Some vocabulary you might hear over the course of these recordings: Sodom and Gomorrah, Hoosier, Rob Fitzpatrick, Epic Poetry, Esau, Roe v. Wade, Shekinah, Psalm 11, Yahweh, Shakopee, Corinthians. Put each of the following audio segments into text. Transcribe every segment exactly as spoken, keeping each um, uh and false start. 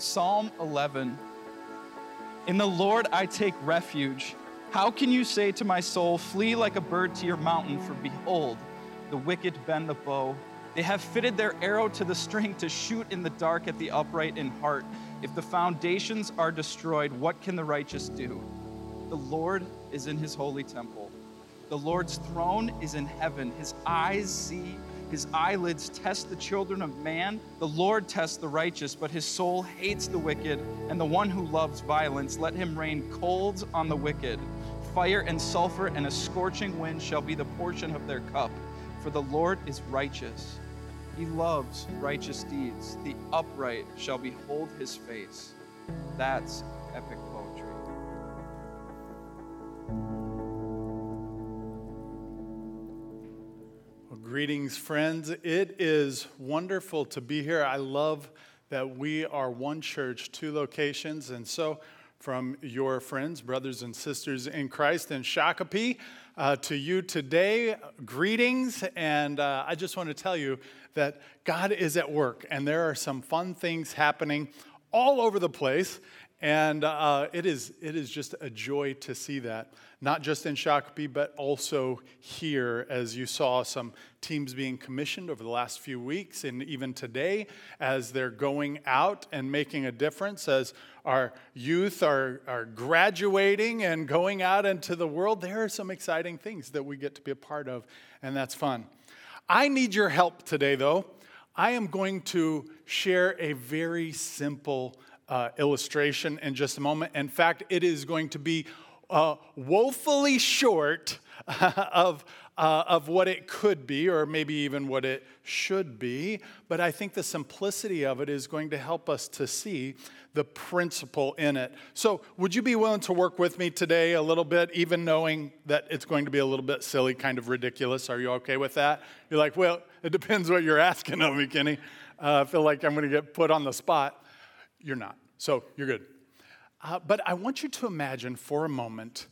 Psalm eleven. In the Lord I take refuge. How can you say to my soul, flee like a bird to your mountain? For behold, the wicked bend the bow. They have fitted their arrow to the string to shoot in the dark at the upright in heart. If the foundations are destroyed, what can the righteous do? The Lord is in his holy temple. The Lord's throne is in heaven. His eyes see, his eyelids test the children of man. The Lord tests the righteous, but his soul hates the wicked, and the one who loves violence. Let him rain coals on the wicked. Fire and sulfur and a scorching wind shall be the portion of their cup. For the Lord is righteous. He loves righteous deeds. The upright shall behold his face. That's epic poetry. Greetings, friends. It is wonderful to be here. I love that we are one church, two locations. And so from your friends, brothers and sisters in Christ in Shakopee, uh, to you today, greetings. And uh, I just want to tell you that God is at work, and there are some fun things happening all over the place. And uh, it is it is just a joy to see that, not just in Shakopee, but also here, as you saw some teams being commissioned over the last few weeks, and even today, as they're going out and making a difference, as our youth are, are graduating and going out into the world. There are some exciting things that we get to be a part of, and that's fun. I need your help today, though. I am going to share a very simple Uh, illustration in just a moment. In fact, it is going to be uh, woefully short of uh, of what it could be, or maybe even what it should be. But I think the simplicity of it is going to help us to see the principle in it. So, would you be willing to work with me today a little bit, even knowing that it's going to be a little bit silly, kind of ridiculous? Are you okay with that? You're like, well, it depends what you're asking of me, Kenny. Uh, I feel like I'm going to get put on the spot. You're not, so you're good. Uh, but I want you to imagine for a moment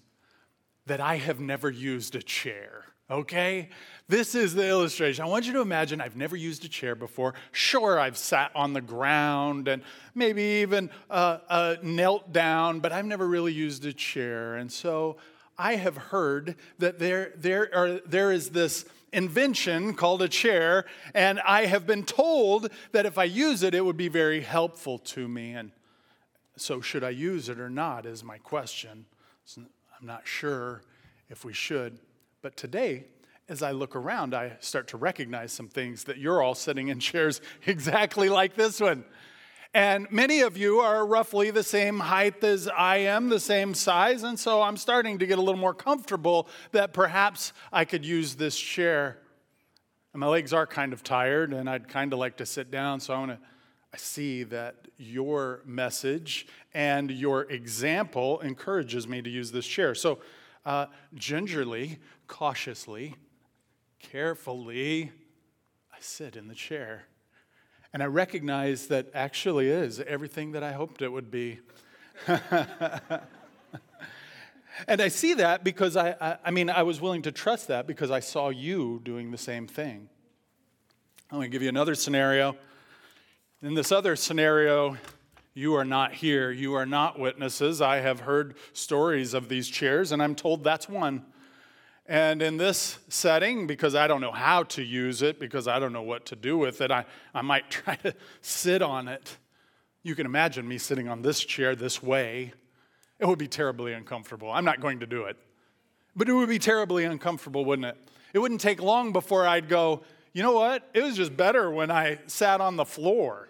that I have never used a chair, okay? This is the illustration. I want you to imagine I've never used a chair before. Sure, I've sat on the ground and maybe even uh, uh, knelt down, but I've never really used a chair. And so I have heard that there, there, are, there is this invention called a chair, and I have been told that if I use it, it would be very helpful to me. And so should I use it or not is my question. So I'm not sure if we should. But today, as I look around, I start to recognize some things that you're all sitting in chairs exactly like this one. And many of you are roughly the same height as I am, the same size, and so I'm starting to get a little more comfortable that perhaps I could use this chair. And my legs are kind of tired, and I'd kind of like to sit down, so I want to I see that your message and your example encourages me to use this chair. So uh, gingerly, cautiously, carefully, I sit in the chair. And I recognize that actually is everything that I hoped it would be. And I see that because I, I, I mean, I was willing to trust that because I saw you doing the same thing. I'm going to give you another scenario. In this other scenario, you are not here. You are not witnesses. I have heard stories of these chairs, and I'm told that's one. And in this setting, because I don't know how to use it, because I don't know what to do with it, I, I might try to sit on it. You can imagine me sitting on this chair this way. It would be terribly uncomfortable. I'm not going to do it. But it would be terribly uncomfortable, wouldn't it? It wouldn't take long before I'd go, you know what? It was just better when I sat on the floor.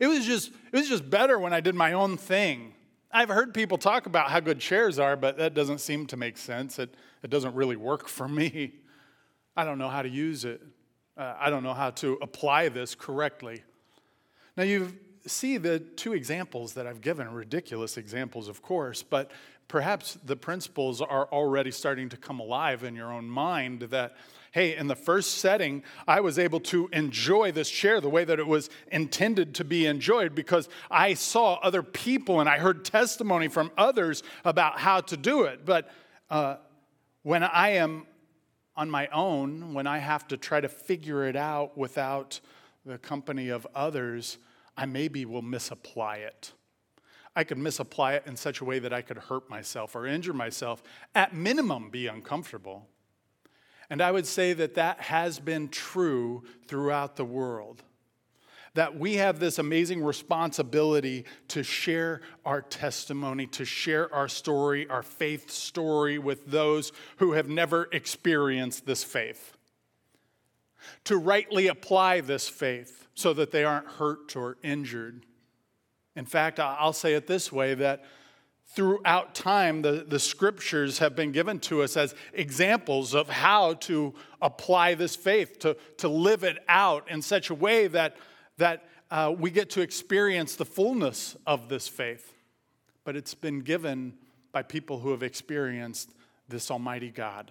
It was just, it was just better when I did my own thing. I've heard people talk about how good chairs are, but that doesn't seem to make sense. It, it doesn't really work for me. I don't know how to use it. Uh, I don't know how to apply this correctly. Now, you see the two examples that I've given, ridiculous examples, of course, but perhaps the principles are already starting to come alive in your own mind that, hey, in the first setting, I was able to enjoy this chair the way that it was intended to be enjoyed because I saw other people and I heard testimony from others about how to do it. But uh, when I am on my own, when I have to try to figure it out without the company of others, I maybe will misapply it. I could misapply it in such a way that I could hurt myself or injure myself, at minimum be uncomfortable. And I would say that that has been true throughout the world, that we have this amazing responsibility to share our testimony, to share our story, our faith story with those who have never experienced this faith, to rightly apply this faith so that they aren't hurt or injured. In fact, I'll say it this way, that throughout time, the, the scriptures have been given to us as examples of how to apply this faith, to, to live it out in such a way that that uh, we get to experience the fullness of this faith. But it's been given by people who have experienced this Almighty God.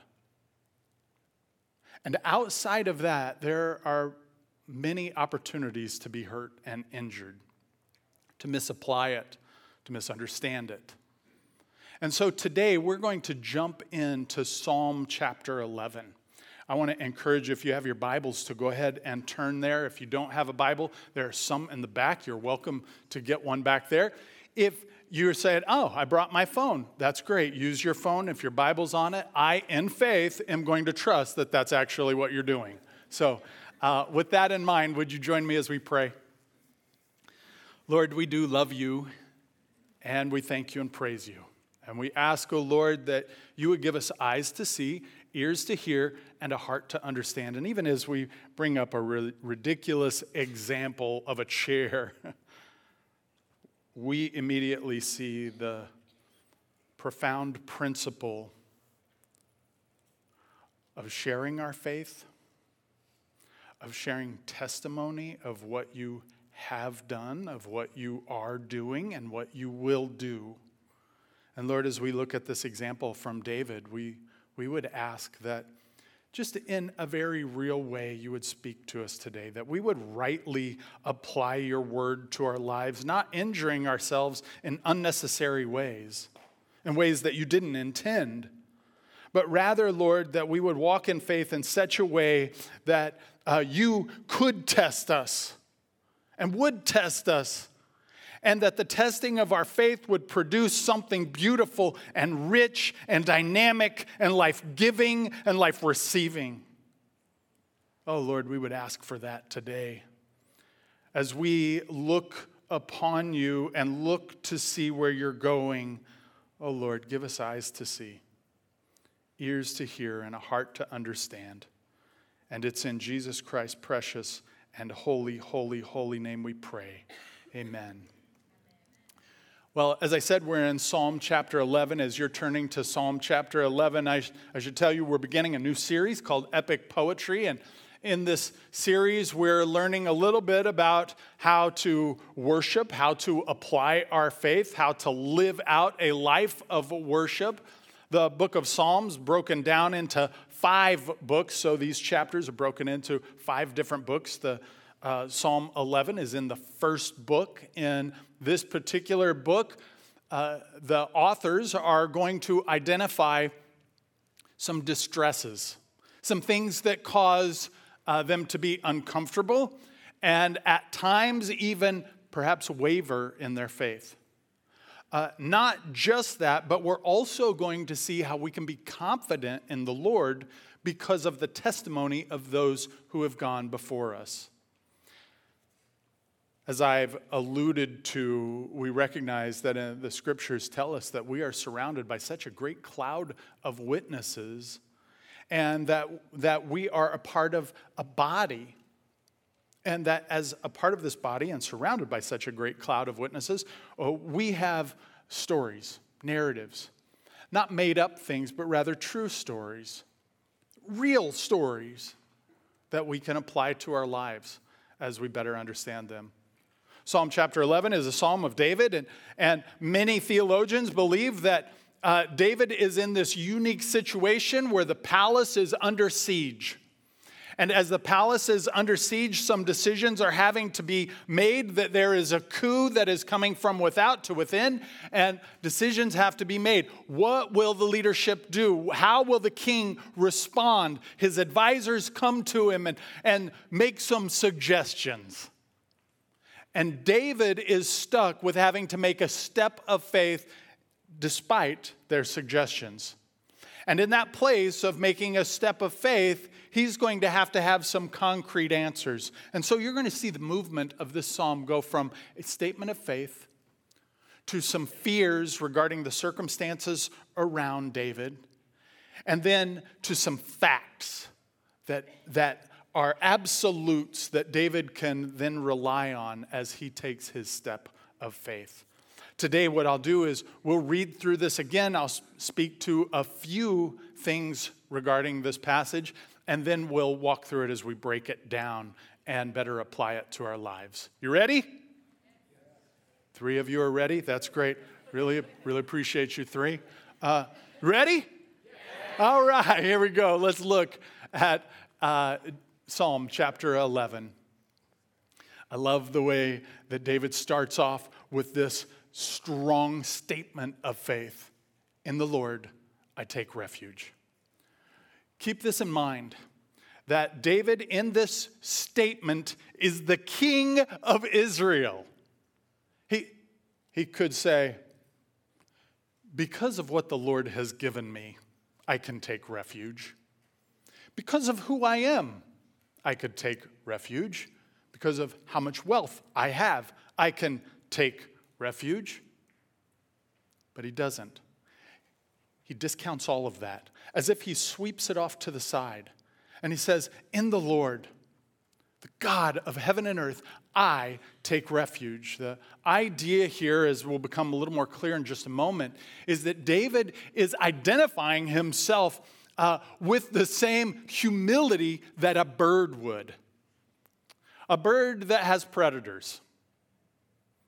And outside of that, there are many opportunities to be hurt and injured, to misapply it, to misunderstand it. And so today, we're going to jump into Psalm chapter eleven. I want to encourage you, if you have your Bibles, to go ahead and turn there. If you don't have a Bible, there are some in the back. You're welcome to get one back there. If you're saying, oh, I brought my phone, that's great. Use your phone. If your Bible's on it, I, in faith, am going to trust that that's actually what you're doing. So uh, with that in mind, would you join me as we pray? Lord, we do love you, and we thank you and praise you. And we ask, oh Lord, that you would give us eyes to see, ears to hear, and a heart to understand. And even as we bring up a re- ridiculous example of a chair, we immediately see the profound principle of sharing our faith, of sharing testimony of what you have done, of what you are doing, and what you will do. And Lord, as we look at this example from David, we We would ask that just in a very real way you would speak to us today, that we would rightly apply your word to our lives, not injuring ourselves in unnecessary ways, in ways that you didn't intend, but rather, Lord, that we would walk in faith in such a way that uh, you could test us and would test us, and that the testing of our faith would produce something beautiful and rich and dynamic and life-giving and life-receiving. Oh, Lord, we would ask for that today. As we look upon you and look to see where you're going, oh, Lord, give us eyes to see, ears to hear, and a heart to understand. And it's in Jesus Christ's precious and holy, holy, holy name we pray. Amen. Well, as I said, we're in Psalm chapter eleven. As you're turning to Psalm chapter eleven, I, sh- I should tell you we're beginning a new series called Epic Poetry. And in this series, we're learning a little bit about how to worship, how to apply our faith, how to live out a life of worship. The book of Psalms broken down into five books. So these chapters are broken into five different books. The Uh, Psalm eleven is in the first book. In this particular book, uh, the authors are going to identify some distresses, some things that cause uh, them to be uncomfortable and at times even perhaps waver in their faith. Uh, not just that, but we're also going to see how we can be confident in the Lord because of the testimony of those who have gone before us. As I've alluded to, we recognize that the scriptures tell us that we are surrounded by such a great cloud of witnesses and that, that we are a part of a body. And that as a part of this body and surrounded by such a great cloud of witnesses, we have stories, narratives, not made up things, but rather true stories, real stories that we can apply to our lives as we better understand them. Psalm chapter eleven is a psalm of David, and, and many theologians believe that uh, David is in this unique situation where the palace is under siege. And as the palace is under siege, some decisions are having to be made, that there is a coup that is coming from without to within, and decisions have to be made. What will the leadership do? How will the king respond? His advisors come to him and, and make some suggestions. And David is stuck with having to make a step of faith despite their suggestions. And in that place of making a step of faith, he's going to have to have some concrete answers. And so you're going to see the movement of this psalm go from a statement of faith to some fears regarding the circumstances around David, and then to some facts that, that are absolutes that David can then rely on as he takes his step of faith. Today, what I'll do is we'll read through this again. I'll speak to a few things regarding this passage, and then we'll walk through it as we break it down and better apply it to our lives. You ready? Three of you are ready? That's great. Really, really appreciate you three. Uh, ready? All right, here we go. Let's look at uh, Psalm chapter eleven. I love the way that David starts off with this strong statement of faith. In the Lord, I take refuge. Keep this in mind, that David in this statement is the king of Israel. He, he could say, because of what the Lord has given me, I can take refuge. Because of who I am, I could take refuge. Because of how much wealth I have, I can take refuge. But he doesn't. He discounts all of that as if he sweeps it off to the side. And he says, in the Lord, the God of heaven and earth, I take refuge. The idea here, as will become a little more clear in just a moment, is that David is identifying himself uh, with the same humility that a bird would. A bird that has predators,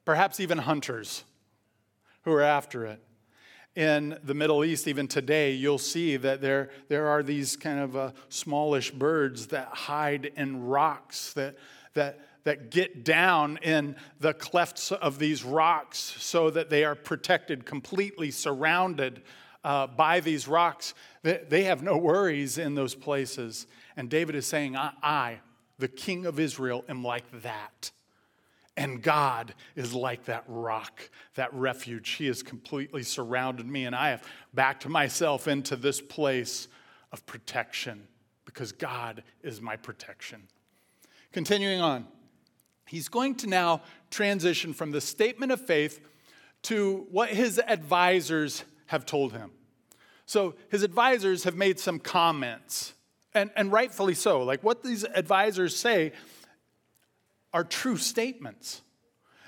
perhaps even hunters who are after it. In the Middle East, even today, you'll see that there, there are these kind of uh, smallish birds that hide in rocks, that, that, that get down in the clefts of these rocks so that they are protected, completely surrounded uh, by these rocks. They, they have no worries in those places. And David is saying, I, I the king of Israel, am like that. And God is like that rock, that refuge. He has completely surrounded me, and I have backed myself into this place of protection because God is my protection. Continuing on, he's going to now transition from the statement of faith to what his advisors have told him. So his advisors have made some comments. And, and rightfully so. Like, what these advisors say are true statements.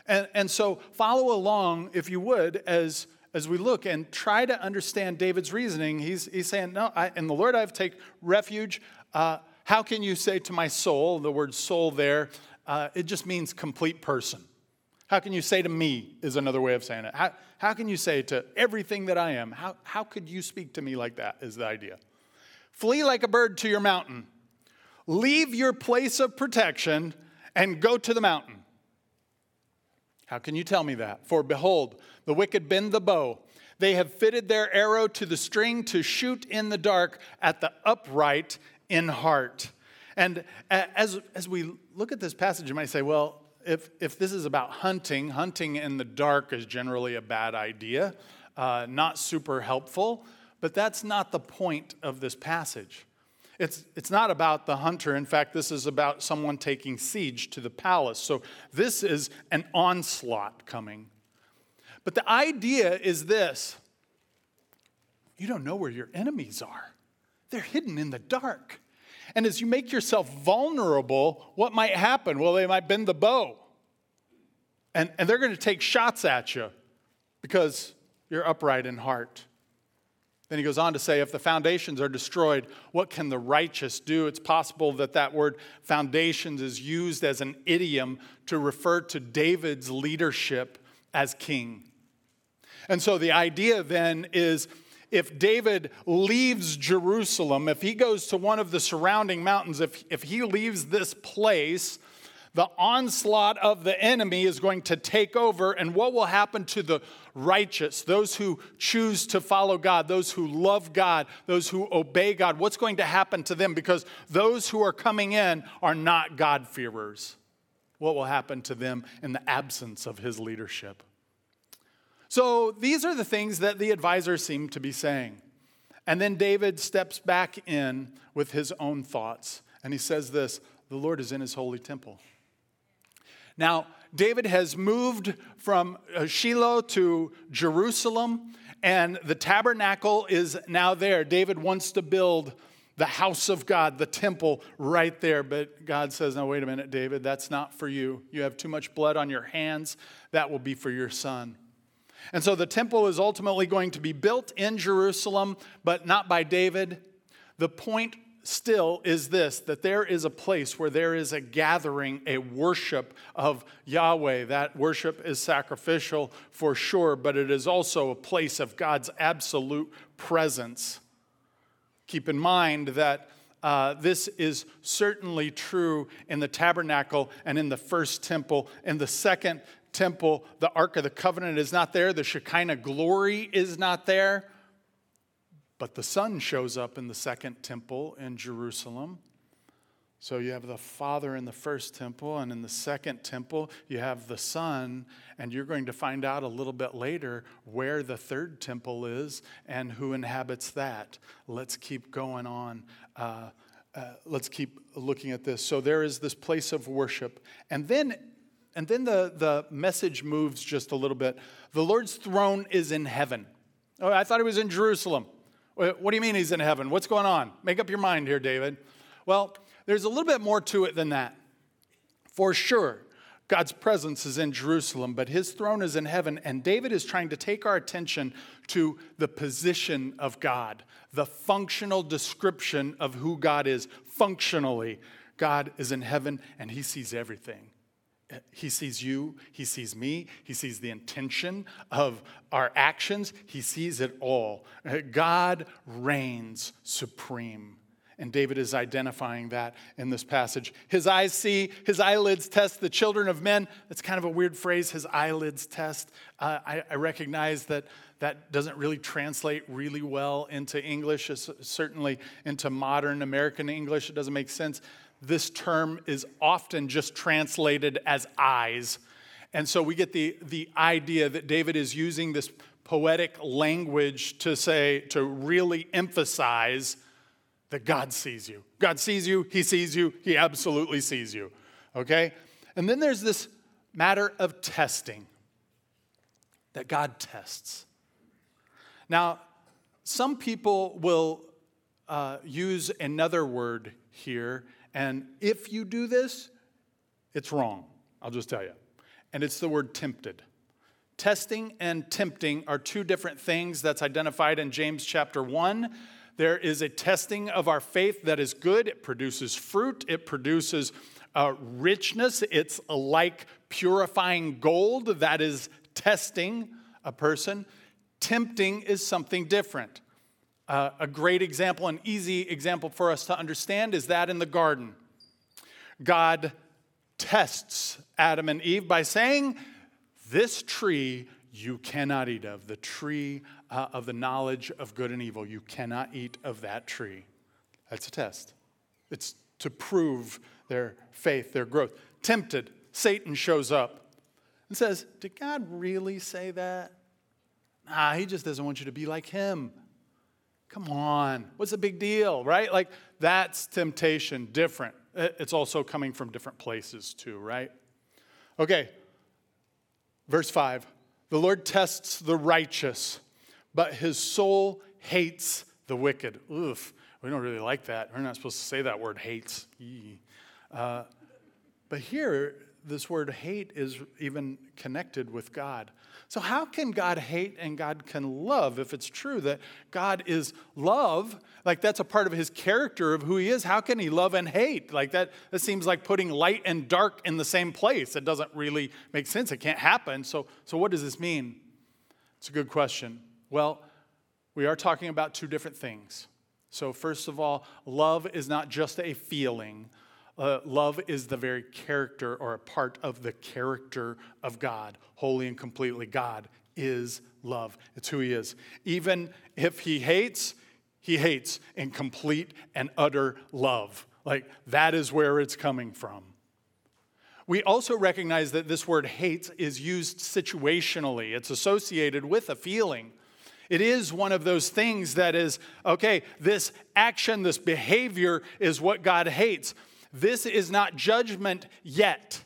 And, and so follow along, if you would, as, as we look and try to understand David's reasoning. He's, he's saying, no, I, in the Lord I have taken refuge. Uh, how can you say to my soul, the word soul there, uh, it just means complete person. How can you say to me is another way of saying it. How, how can you say to everything that I am, how, how could you speak to me like that is the idea. Flee like a bird to your mountain. Leave your place of protection and go to the mountain. How can you tell me that? For behold, the wicked bend the bow. They have fitted their arrow to the string to shoot in the dark at the upright in heart. And as, as we look at this passage, you might say, well, if, if this is about hunting, hunting in the dark is generally a bad idea, uh, not super helpful. But that's not the point of this passage. It's, it's not about the hunter. In fact, this is about someone taking siege to the palace. So this is an onslaught coming. But the idea is this. You don't know where your enemies are. They're hidden in the dark. And as you make yourself vulnerable, what might happen? Well, they might bend the bow. And, and they're going to take shots at you because you're upright in heart. Then he goes on to say, if the foundations are destroyed, what can the righteous do? It's possible that that word foundations is used as an idiom to refer to David's leadership as king. And so the idea then is if David leaves Jerusalem, if he goes to one of the surrounding mountains, if, if he leaves this place, the onslaught of the enemy is going to take over. And what will happen to the righteous, those who choose to follow God, those who love God, those who obey God? What's going to happen to them? Because those who are coming in are not God-fearers. what will happen to them in the absence of his leadership. So these are the things that the advisor seemed to be saying. And then David steps back in with his own thoughts. And he says this, the Lord is in his holy temple. Now, David has moved from Shiloh to Jerusalem, and the tabernacle is now there. David wants to build the house of God, the temple, right there. But God says, no, wait a minute, David, that's not for you. You have too much blood on your hands. That will be for your son. And so the temple is ultimately going to be built in Jerusalem, but not by David. The point still is this, that there is a place where there is a gathering, a worship of Yahweh. That worship is sacrificial for sure, but it is also a place of God's absolute presence. Keep in mind that uh, this is certainly true in the tabernacle and in the first temple. In the second temple, the Ark of the Covenant is not there. The Shekinah glory is not there. But the Son shows up in the second temple in Jerusalem. So you have the Father in the first temple, and in the second temple you have the Son, and you're going to find out a little bit later where the third temple is and who inhabits that. Let's keep going on. Uh, uh, let's keep looking at this. So there is this place of worship. And then and then the, the message moves just a little bit. The Lord's throne is in heaven. Oh, I thought he was in Jerusalem. What do you mean he's in heaven? What's going on? Make up your mind here, David. Well, there's a little bit more to it than that. For sure, God's presence is in Jerusalem, but his throne is in heaven, and David is trying to take our attention to the position of God, the functional description of who God is. Functionally, God is in heaven, and he sees everything. He sees you, he sees me, he sees the intention of our actions, he sees it all. God reigns supreme. And David is identifying that in this passage. His eyes see, his eyelids test the children of men. That's kind of a weird phrase, his eyelids test. Uh, I, I recognize that that doesn't really translate really well into English, certainly into modern American English. It doesn't make sense. This term is often just translated as eyes. And so we get the, the idea that David is using this poetic language to say, to really emphasize that God sees you. God sees you, he sees you, he absolutely sees you. Okay? And then there's this matter of testing, that God tests. Now, some people will uh, use another word here. And if you do this, it's wrong. I'll just tell you. And it's the word tempted. Testing and tempting are two different things that's identified in James chapter one. There is a testing of our faith that is good. It produces fruit. It produces uh, richness. It's like purifying gold. That is testing a person. Tempting is something different. Uh, a great example, an easy example for us to understand is that in the garden. God tests Adam and Eve by saying, this tree you cannot eat of, the tree uh, of the knowledge of good and evil. You cannot eat of that tree. That's a test. It's to prove their faith, their growth. Tempted, Satan shows up and says, did God really say that? Nah, he just doesn't want you to be like him. Come on, what's the big deal, right? Like, that's temptation, different. It's also coming from different places too, right? Okay, verse five. The Lord tests the righteous, but his soul hates the wicked. Oof, we don't really like that. We're not supposed to say that word, hates. Uh, but here, this word hate is even connected with God. So how can God hate and God can love if it's true that God is love? Like, that's a part of his character of who he is. How can he love and hate? Like, that, that seems like putting light and dark in the same place. It doesn't really make sense. It can't happen. So, so what does this mean? It's a good question. Well, we are talking about two different things. So first of all, love is not just a feeling. Uh, love is the very character or a part of the character of God, wholly and completely. God is love. It's who he is. Even if he hates, he hates in complete and utter love. Like, that is where it's coming from. We also recognize that this word hate is used situationally. It's associated with a feeling. It is one of those things that is, okay, this action, this behavior is what God hates. This is not judgment yet,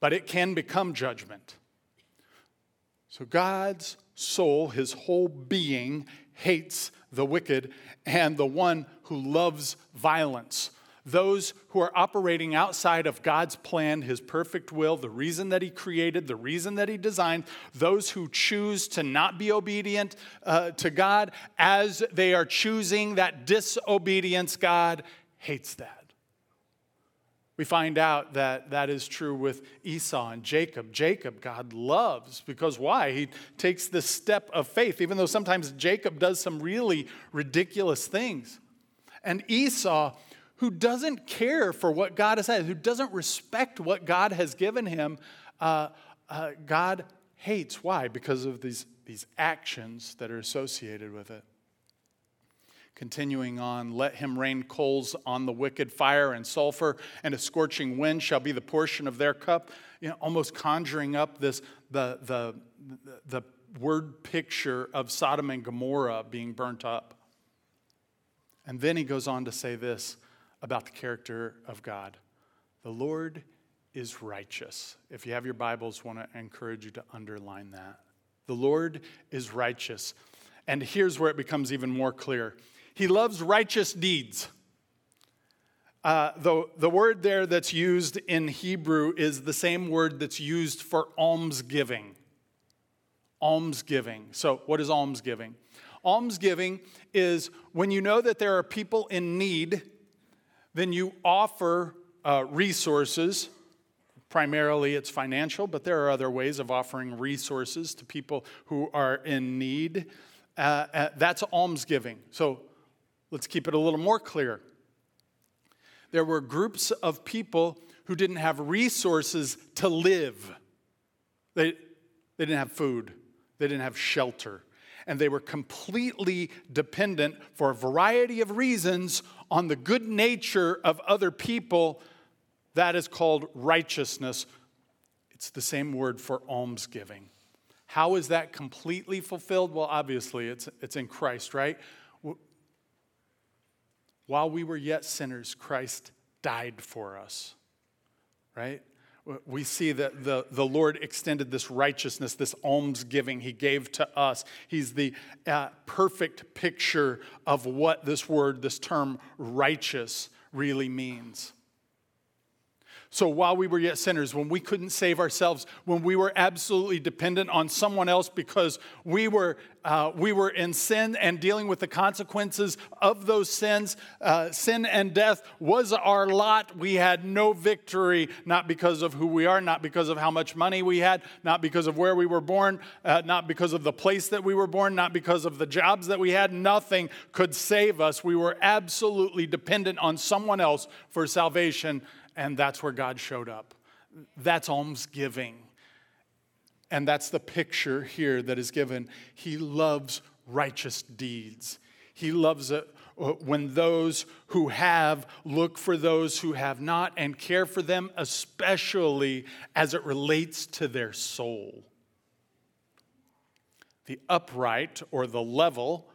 but it can become judgment. So God's soul, his whole being, hates the wicked and the one who loves violence. Those who are operating outside of God's plan, his perfect will, the reason that he created, the reason that he designed, those who choose to not be obedient uh, to God as they are choosing that disobedience, God hates that. We find out that that is true with Esau and Jacob. Jacob, God loves because why? He takes this step of faith, even though sometimes Jacob does some really ridiculous things. And Esau, who doesn't care for what God has said, who doesn't respect what God has given him, uh, uh, God hates. Why? Because of these, these actions that are associated with it. Continuing on, let him rain coals on the wicked, fire and sulfur, and a scorching wind shall be the portion of their cup. You know, almost conjuring up this the the the word picture of Sodom and Gomorrah being burnt up. And then he goes on to say this about the character of God: the Lord is righteous. If you have your Bibles, I want to encourage you to underline that. The Lord is righteous, and here's where it becomes even more clear. He loves righteous deeds. Uh, the, the word there that's used in Hebrew is the same word that's used for almsgiving. Almsgiving. So what is almsgiving? Almsgiving is when you know that there are people in need, then you offer uh, resources. Primarily it's financial, but there are other ways of offering resources to people who are in need. Uh, uh, that's almsgiving. So let's keep it a little more clear. There were groups of people who didn't have resources to live. They, they didn't have food. They didn't have shelter. And they were completely dependent for a variety of reasons on the good nature of other people. That is called righteousness. It's the same word for almsgiving. How is that completely fulfilled? Well, obviously, it's, it's in Christ, right? While we were yet sinners, Christ died for us, right? We see that the, the Lord extended this righteousness, this almsgiving he gave to us. He's the uh, perfect picture of what this word, this term righteous, really means. So while we were yet sinners, when we couldn't save ourselves, when we were absolutely dependent on someone else because we were uh, we were in sin and dealing with the consequences of those sins, uh, sin and death was our lot. We had no victory, not because of who we are, not because of how much money we had, not because of where we were born, uh, not because of the place that we were born, not because of the jobs that we had. Nothing could save us. We were absolutely dependent on someone else for salvation. And that's where God showed up. That's almsgiving. And that's the picture here that is given. He loves righteous deeds. He loves it when those who have look for those who have not and care for them, especially as it relates to their soul. The upright or the level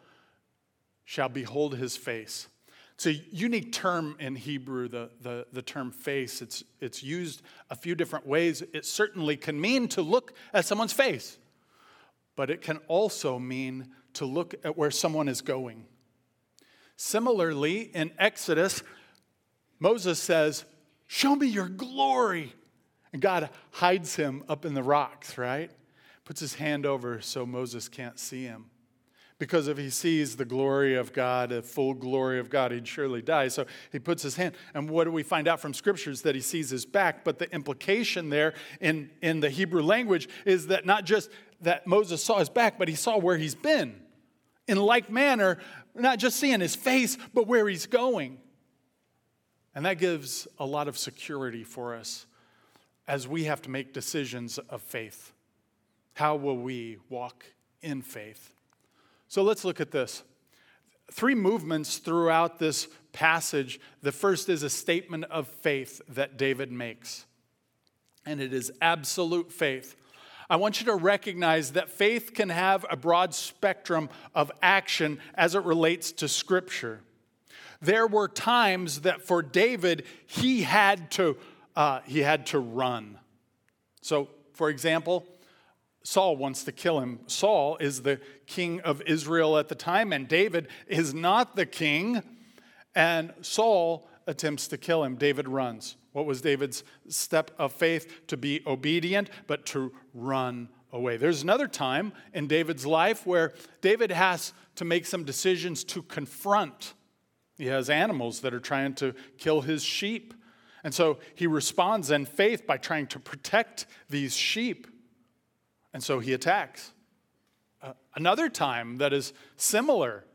shall behold his face. It's a unique term in Hebrew, the, the, the term face. It's, it's used a few different ways. It certainly can mean to look at someone's face, but it can also mean to look at where someone is going. Similarly, in Exodus, Moses says, "Show me your glory." And God hides him up in the rocks, right? Puts his hand over so Moses can't see him. Because if he sees the glory of God, the full glory of God, he'd surely die. So he puts his hand. And what do we find out from scriptures? That he sees his back. But the implication there in, in the Hebrew language is that not just that Moses saw his back, but he saw where he's been. In like manner, not just seeing his face, but where he's going. And that gives a lot of security for us as we have to make decisions of faith. How will we walk in faith? So let's look at this. Three movements throughout this passage. The first is a statement of faith that David makes. and it is absolute faith. I want you to recognize that faith can have a broad spectrum of action as it relates to Scripture. There were times that for David, he had to uh, he had to run. So, for example, Saul wants to kill him. Saul is the king of Israel at the time, and David is not the king. And Saul attempts to kill him. David runs. What was David's step of faith? To be obedient, but to run away. There's another time in David's life where David has to make some decisions to confront. He has animals that are trying to kill his sheep. And so he responds in faith by trying to protect these sheep. And so he attacks. Uh, another time that is similar,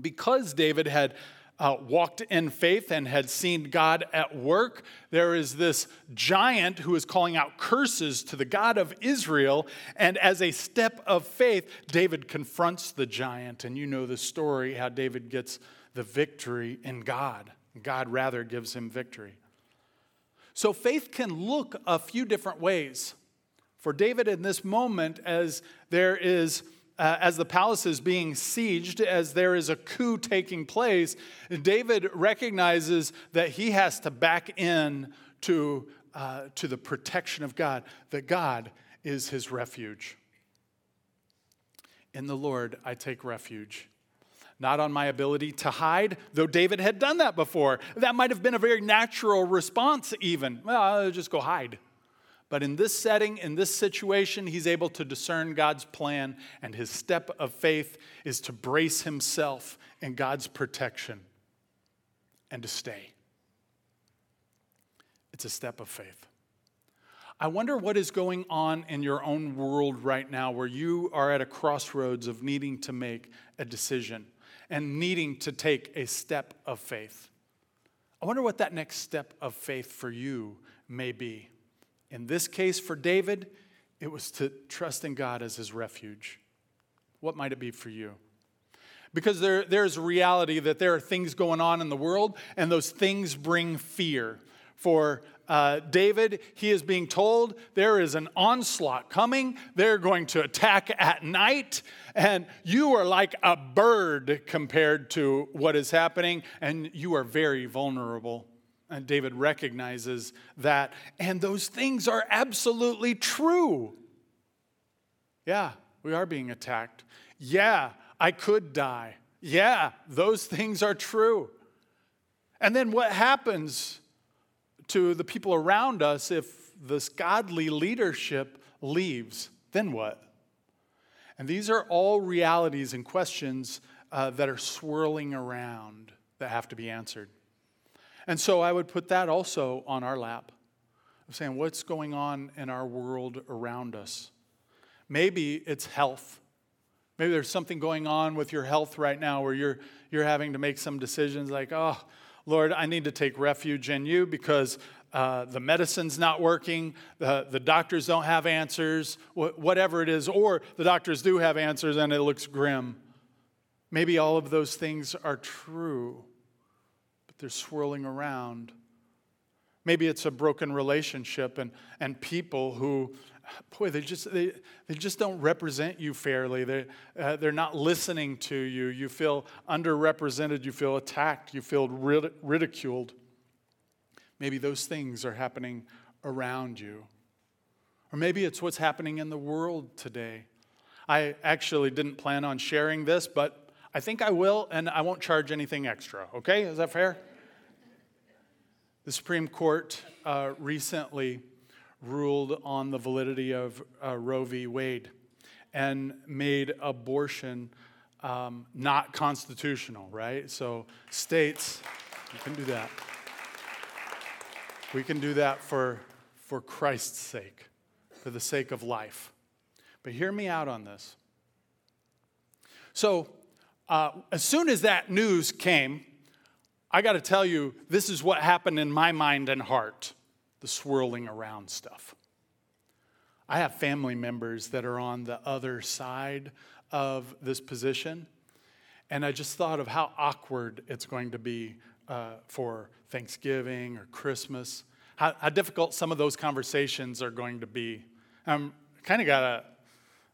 because David had Uh, walked in faith and had seen God at work, there is this giant who is calling out curses to the God of Israel. And as a step of faith, David confronts the giant. And you know the story, how David gets the victory in God. God rather gives him victory. So faith can look a few different ways. For David in this moment, as there is Uh, as the palace is being sieged, as there is a coup taking place, David recognizes that he has to back in to, uh, to the protection of God, that God is his refuge. In the Lord, I take refuge. Not on my ability to hide, though David had done that before. That might have been a very natural response even. Well, I'll just go hide. But in this setting, in this situation, he's able to discern God's plan, and his step of faith is to brace himself in God's protection and to stay. It's a step of faith. I wonder what is going on in your own world right now where you are at a crossroads of needing to make a decision and needing to take a step of faith. I wonder what that next step of faith for you may be. In this case, for David, it was to trust in God as his refuge. What might it be for you? Because there, there's reality that there are things going on in the world, and those things bring fear. For uh, David, he is being told there is an onslaught coming. They're going to attack at night, and you are like a bird compared to what is happening, and you are very vulnerable. And David recognizes that, and those things are absolutely true. Yeah, we are being attacked. Yeah, I could die. Yeah, those things are true. And then what happens to the people around us if this godly leadership leaves? Then what? And these are all realities and questions uh, that are swirling around that have to be answered. And so I would put that also on our lap, of saying what's going on in our world around us. Maybe it's health. Maybe there's something going on with your health right now where you're you're having to make some decisions like, oh, Lord, I need to take refuge in you because uh, the medicine's not working, the, the doctors don't have answers, wh- whatever it is, or the doctors do have answers and it looks grim. Maybe all of those things are true. They're swirling around. Maybe it's a broken relationship and, and people who, boy, they just they, they just don't represent you fairly. They, uh, they're not listening to you. You feel underrepresented. You feel attacked. You feel rid- ridiculed. Maybe those things are happening around you. Or maybe it's what's happening in the world today. I actually didn't plan on sharing this, but I think I will, and I won't charge anything extra. Okay, is that fair? The Supreme Court uh, recently ruled on the validity of uh, Roe v. Wade and made abortion um, not constitutional, right? So states, you can do that. We can do that for, for Christ's sake, for the sake of life. But hear me out on this. So, Uh, as soon as that news came, I got to tell you, this is what happened in my mind and heart, the swirling around stuff. I have family members that are on the other side of this position, and I just thought of how awkward it's going to be uh, for Thanksgiving or Christmas, how, how difficult some of those conversations are going to be. I'm kind of got a,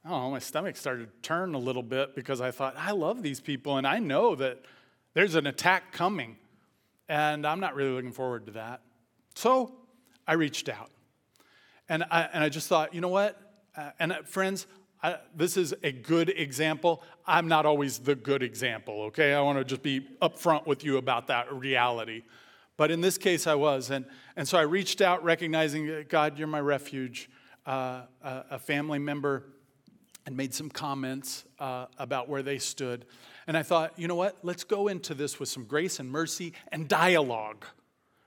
I don't know, my stomach started to turn a little bit because I thought, I love these people and I know that there's an attack coming and I'm not really looking forward to that. So I reached out and I, and I just thought, you know what? Uh, and uh, friends, I, this is a good example. I'm not always the good example, okay? I want to just be upfront with you about that reality. But in this case, I was. And, and so I reached out recognizing, God, you're my refuge, uh, a, a family member, and made some comments uh, about where they stood. And I thought, you know what? Let's go into this with some grace and mercy and dialogue,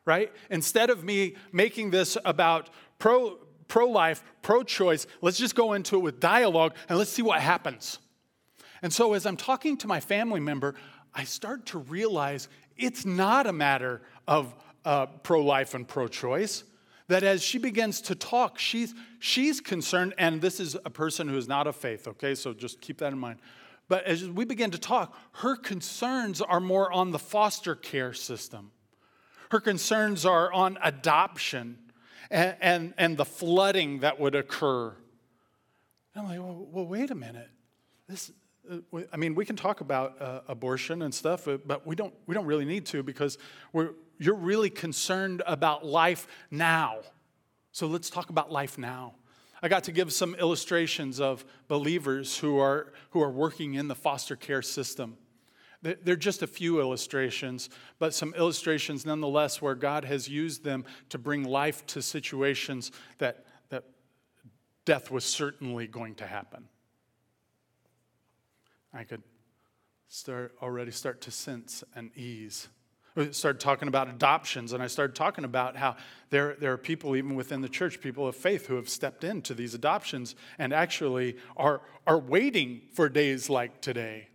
right? Instead of me making this about pro pro-life, pro-choice, let's just go into it with dialogue and let's see what happens. And so as I'm talking to my family member, I start to realize it's not a matter of uh, pro-life and pro-choice, that as she begins to talk, she's, she's concerned, and this is a person who is not of faith, okay, so just keep that in mind. But as we begin to talk, her concerns are more on the foster care system. Her concerns are on adoption. And, and and the flooding that would occur. And I'm like, well, well, wait a minute. This, uh, we, I mean, we can talk about uh, abortion and stuff, but we don't we don't really need to because we're you're really concerned about life now. So let's talk about life now. I got to give some illustrations of believers who are who are working in the foster care system. They're just a few illustrations, but some illustrations nonetheless where God has used them to bring life to situations that, that death was certainly going to happen. I could start already start to sense an ease. We started talking about adoptions, and I started talking about how there, there are people even within the church, people of faith, who have stepped into these adoptions and actually are, are waiting for days like today.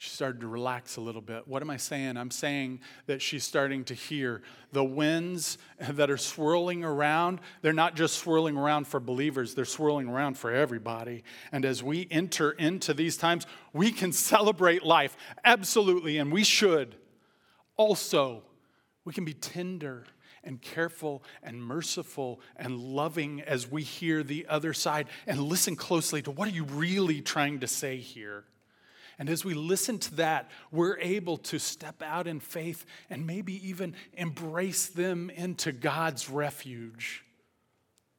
She started to relax a little bit. What am I saying? I'm saying that she's starting to hear the winds that are swirling around. They're not just swirling around for believers. They're swirling around for everybody. And as we enter into these times, we can celebrate life. Absolutely. And we should. Also, we can be tender and careful and merciful and loving as we hear the other side and listen closely to what are you really trying to say here. And as we listen to that, we're able to step out in faith and maybe even embrace them into God's refuge,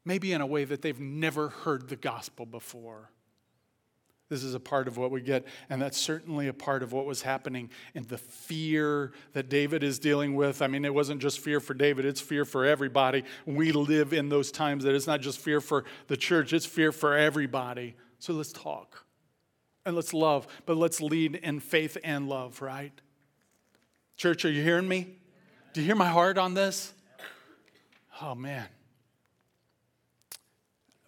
maybe in a way that they've never heard the gospel before. This is a part of what we get, and that's certainly a part of what was happening in the fear that David is dealing with. I mean, it wasn't just fear for David, it's fear for everybody. We live in those times that it's not just fear for the church, it's fear for everybody. So let's talk. And let's love, but let's lead in faith and love, right? Church, are you hearing me? Do you hear my heart on this? Oh, man.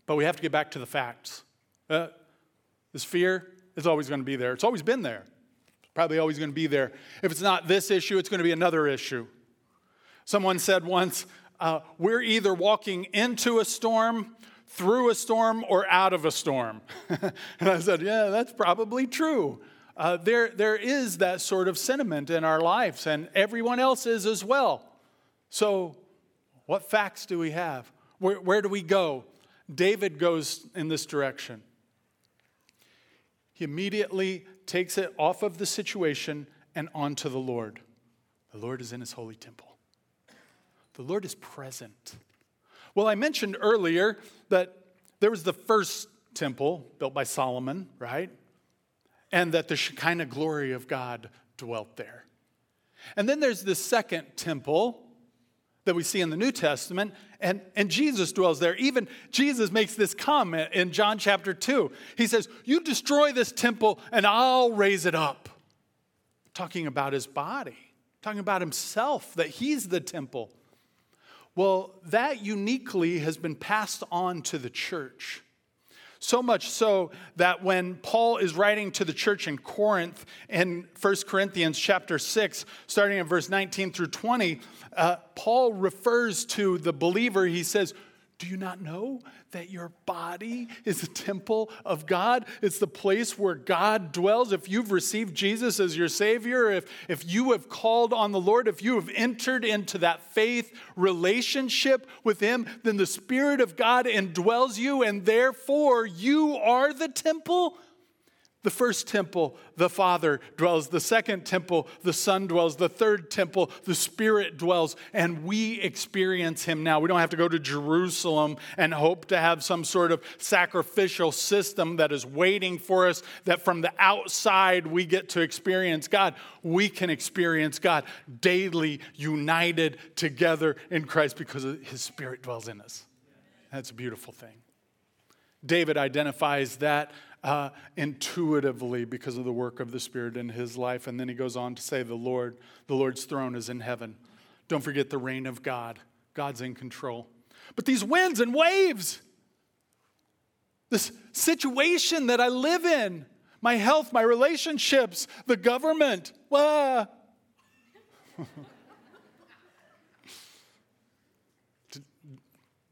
But we have to get back to the facts. Uh, this fear is always going to be there. It's always been there. It's probably always going to be there. If it's not this issue, it's going to be another issue. Someone said once, uh, we're either walking into a storm, through a storm, or out of a storm. And I said, yeah, that's probably true. Uh, there, there is that sort of sentiment in our lives, and everyone else is as well. So what facts do we have? Where, where do we go? David goes in this direction. He immediately takes it off of the situation and onto the Lord. The Lord is in his holy temple. The Lord is present. Well, I mentioned earlier that there was the first temple built by Solomon, right? And that the Shekinah glory of God dwelt there. And then there's the second temple that we see in the New Testament, and, and Jesus dwells there. Even Jesus makes this comment in John chapter two. He says, you destroy this temple and I'll raise it up. Talking about his body, talking about himself, that he's the temple. Well, that uniquely has been passed on to the church. So much so that when Paul is writing to the church in Corinth in First Corinthians chapter six, starting in verse nineteen through twenty, uh, Paul refers to the believer. He says, Do you not know that your body is a temple of God? It's the place where God dwells. If you've received Jesus as your Savior, if, if you have called on the Lord, if you have entered into that faith relationship with Him, then the Spirit of God indwells you, and therefore you are the temple. The first temple, the Father dwells. The second temple, the Son dwells. The third temple, the Spirit dwells. And we experience Him now. We don't have to go to Jerusalem and hope to have some sort of sacrificial system that is waiting for us, that from the outside we get to experience God. We can experience God daily, united together in Christ because His Spirit dwells in us. That's a beautiful thing. David identifies that uh, intuitively because of the work of the Spirit in his life. And then he goes on to say, the Lord, the Lord's throne is in heaven. Don't forget the reign of God. God's in control. But these winds and waves, this situation that I live in, my health, my relationships, the government, wah.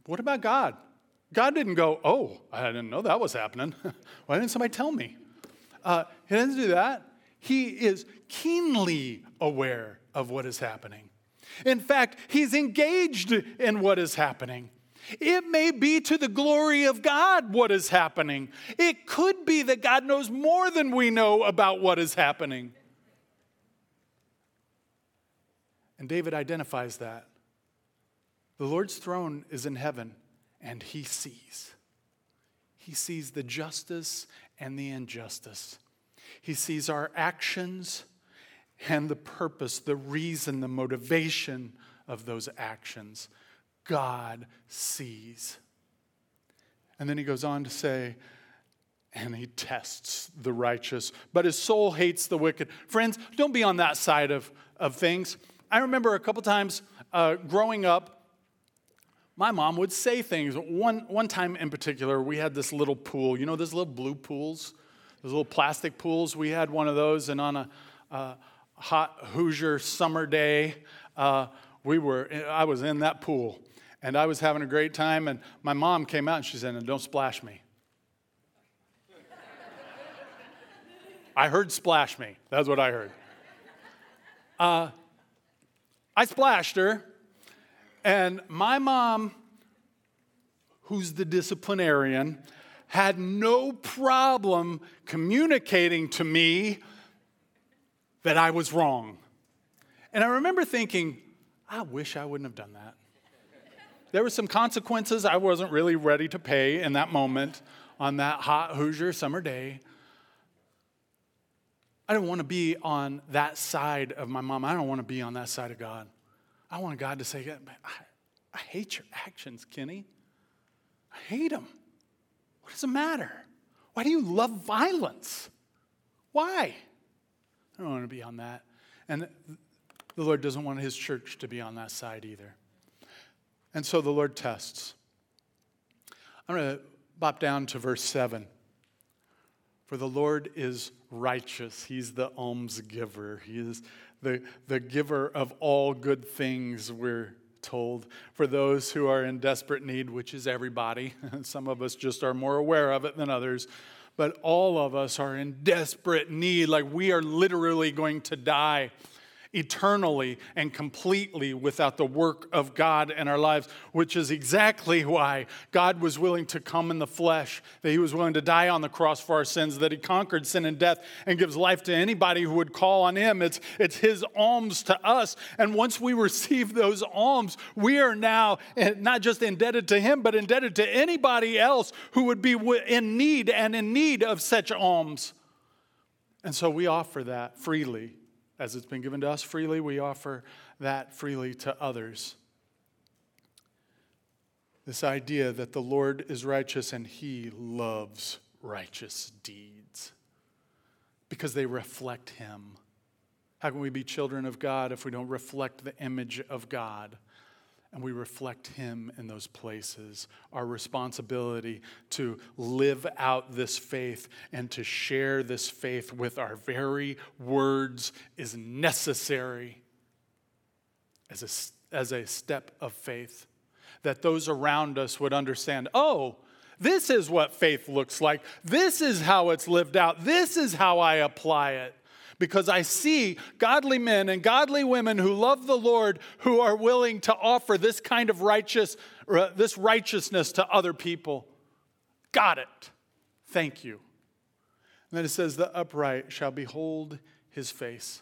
What about God? God didn't go, oh, I didn't know that was happening. Why didn't somebody tell me? Uh, he doesn't do that. He is keenly aware of what is happening. In fact, He's engaged in what is happening. It may be to the glory of God what is happening. It could be that God knows more than we know about what is happening. And David identifies that. The Lord's throne is in heaven. And He sees. He sees the justice and the injustice. He sees our actions and the purpose, the reason, the motivation of those actions. God sees. And then he goes on to say, and He tests the righteous, but His soul hates the wicked. Friends, don't be on that side of, of things. I remember a couple times uh, growing up, my mom would say things. One one time in particular, we had this little pool. You know those little blue pools? Those little plastic pools? We had one of those, and on a uh, hot Hoosier summer day, uh, we were. I was in that pool, and I was having a great time, and my mom came out, and she said, don't splash me. I heard splash me. That's what I heard. Uh, I splashed her. And my mom, who's the disciplinarian, had no problem communicating to me that I was wrong. And I remember thinking, I wish I wouldn't have done that. There were some consequences I wasn't really ready to pay in that moment on that hot Hoosier summer day. I don't want to be on that side of my mom. I don't want to be on that side of God. I want God to say, I, I hate your actions, Kenny. I hate them. What does it matter? Why do you love violence? Why? I don't want to be on that. And the Lord doesn't want His church to be on that side either. And so the Lord tests. I'm going to bop down to verse seven. For the Lord is righteous. He's the almsgiver. He is the, the giver of all good things, we're told, for those who are in desperate need, which is everybody. Some of us just are more aware of it than others. But all of us are in desperate need, like we are literally going to die eternally and completely without the work of God in our lives, which is exactly why God was willing to come in the flesh, that He was willing to die on the cross for our sins, that He conquered sin and death and gives life to anybody who would call on Him. It's, it's His alms to us. And once we receive those alms, we are now not just indebted to Him, but indebted to anybody else who would be in need and in need of such alms. And so we offer that freely. As it's been given to us freely, we offer that freely to others. This idea that the Lord is righteous and He loves righteous deeds because they reflect Him. How can we be children of God if we don't reflect the image of God? And we reflect Him in those places. Our responsibility to live out this faith and to share this faith with our very words is necessary as a, as a step of faith. that those around us would understand, oh, this is what faith looks like. This is how it's lived out. This is how I apply it. Because I see godly men and godly women who love the Lord, who are willing to offer this kind of righteous, uh, this righteousness to other people. Got it. Thank you. And then it says, the upright shall behold his face.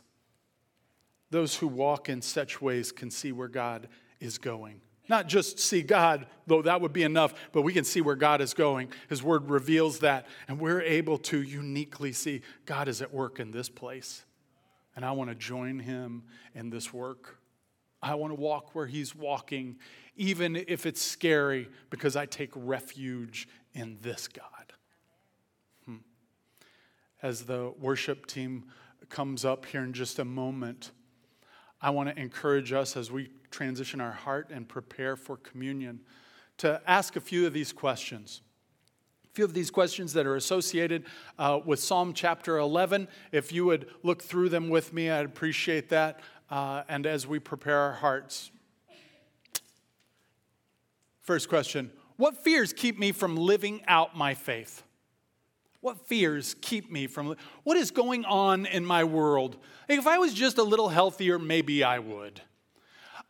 Those who walk in such ways can see where God is going. Not just see God, though that would be enough, but we can see where God is going. His word reveals that, and we're able to uniquely see God is at work in this place, and I want to join him in this work. I want to walk where he's walking, even if it's scary, because I take refuge in this God. Hmm. As the worship team comes up here in just a moment, I want to encourage us as we transition our heart and prepare for communion to ask a few of these questions. A few of these questions that are associated uh, with Psalm chapter eleven. If you would look through them with me, I'd appreciate that. Uh, and as we prepare our hearts. First question, what fears keep me from living out my faith? What fears keep me from, what is going on in my world? If I was just a little healthier, maybe I would.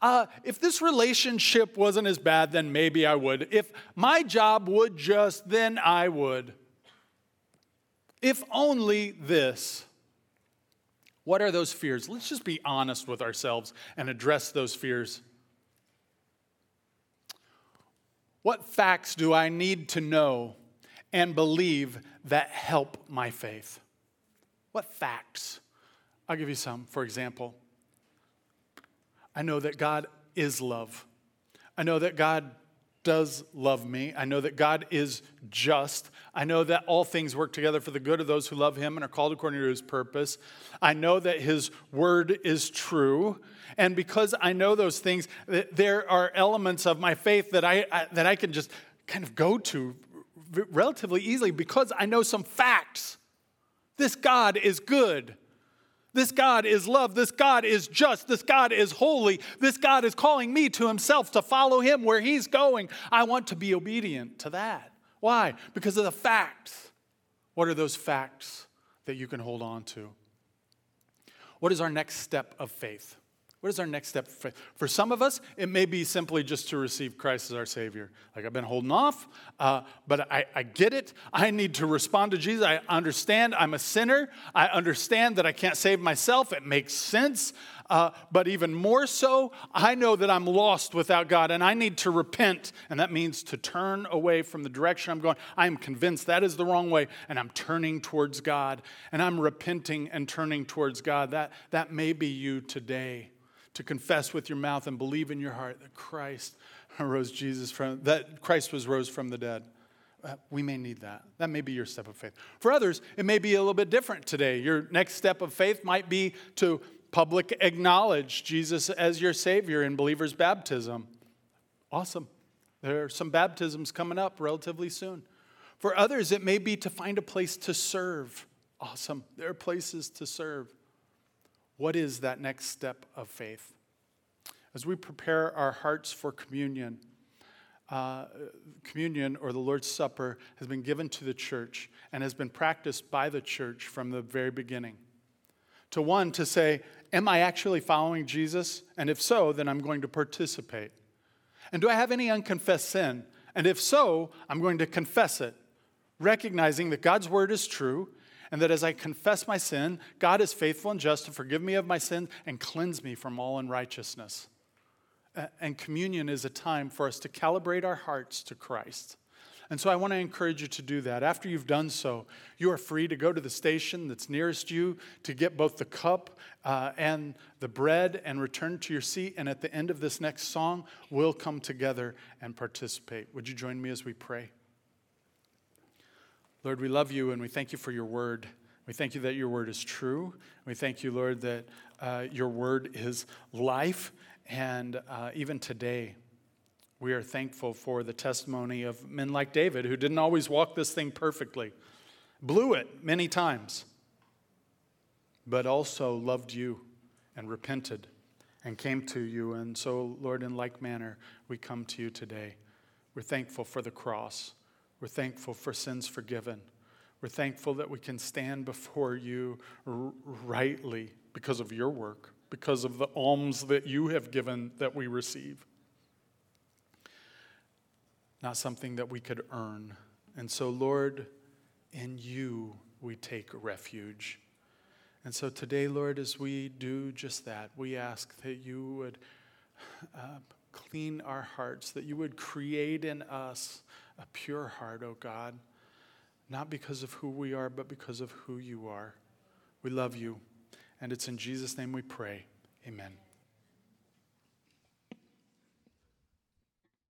Uh, if this relationship wasn't as bad, then maybe I would. If my job would just, then I would. If only this. What are those fears? Let's just be honest with ourselves and address those fears. What facts do I need to know and believe that help my faith? What facts? I'll give you some. For example, I know that God is love. I know that God does love me. I know that God is just. I know that all things work together for the good of those who love him and are called according to his purpose. I know that his word is true. And because I know those things, there are elements of my faith that I, I that I can just kind of go to relatively easily because I know some facts. This God is good. This God is love. This God is just. This God is holy. This God is calling me to himself to follow him where he's going. I want to be obedient to that. Why? Because of the facts. What are those facts that you can hold on to? What is our next step of faith? What is our next step? For some of us, it may be simply just to receive Christ as our Savior. Like, I've been holding off, uh, but I, I get it. I need to respond to Jesus. I understand I'm a sinner. I understand that I can't save myself. It makes sense. Uh, but even more so, I know that I'm lost without God, and I need to repent. And that means to turn away from the direction I'm going. I am convinced that is the wrong way, and I'm turning towards God. And I'm repenting and turning towards God. That, that may be you today. To confess with your mouth and believe in your heart that Christ rose Jesus from that Christ was rose from the dead. Uh, we may need that. That may be your step of faith. For others, it may be a little bit different today. Your next step of faith might be to public acknowledge Jesus as your Savior in believer's baptism. Awesome. There are some baptisms coming up relatively soon. For others, it may be to find a place to serve. Awesome. There are places to serve. What is that next step of faith? As we prepare our hearts for communion, uh, communion or the Lord's Supper has been given to the church and has been practiced by the church from the very beginning. To one, to say, am I actually following Jesus? And if so, then I'm going to participate. And do I have any unconfessed sin? And if so, I'm going to confess it, recognizing that God's word is true. And that as I confess my sin, God is faithful and just to forgive me of my sin and cleanse me from all unrighteousness. And communion is a time for us to calibrate our hearts to Christ. And so I want to encourage you to do that. After you've done so, you are free to go to the station that's nearest you to get both the cup uh, and the bread and return to your seat. And at the end of this next song, we'll come together and participate. Would you join me as we pray? Lord, we love you and we thank you for your word. We thank you that your word is true. We thank you, Lord, that uh, your word is life. And uh, even today, we are thankful for the testimony of men like David, who didn't always walk this thing perfectly, blew it many times, but also loved you and repented and came to you. And so, Lord, in like manner, we come to you today. We're thankful for the cross. We're thankful for sins forgiven. We're thankful that we can stand before you r- rightly because of your work, because of the alms that you have given that we receive. Not something that we could earn. And so, Lord, in you we take refuge. And so today, Lord, as we do just that, we ask that you would uh, clean our hearts, that you would create in us a pure heart, O God, not because of who we are, but because of who you are. We love you, and it's in Jesus' name we pray. Amen.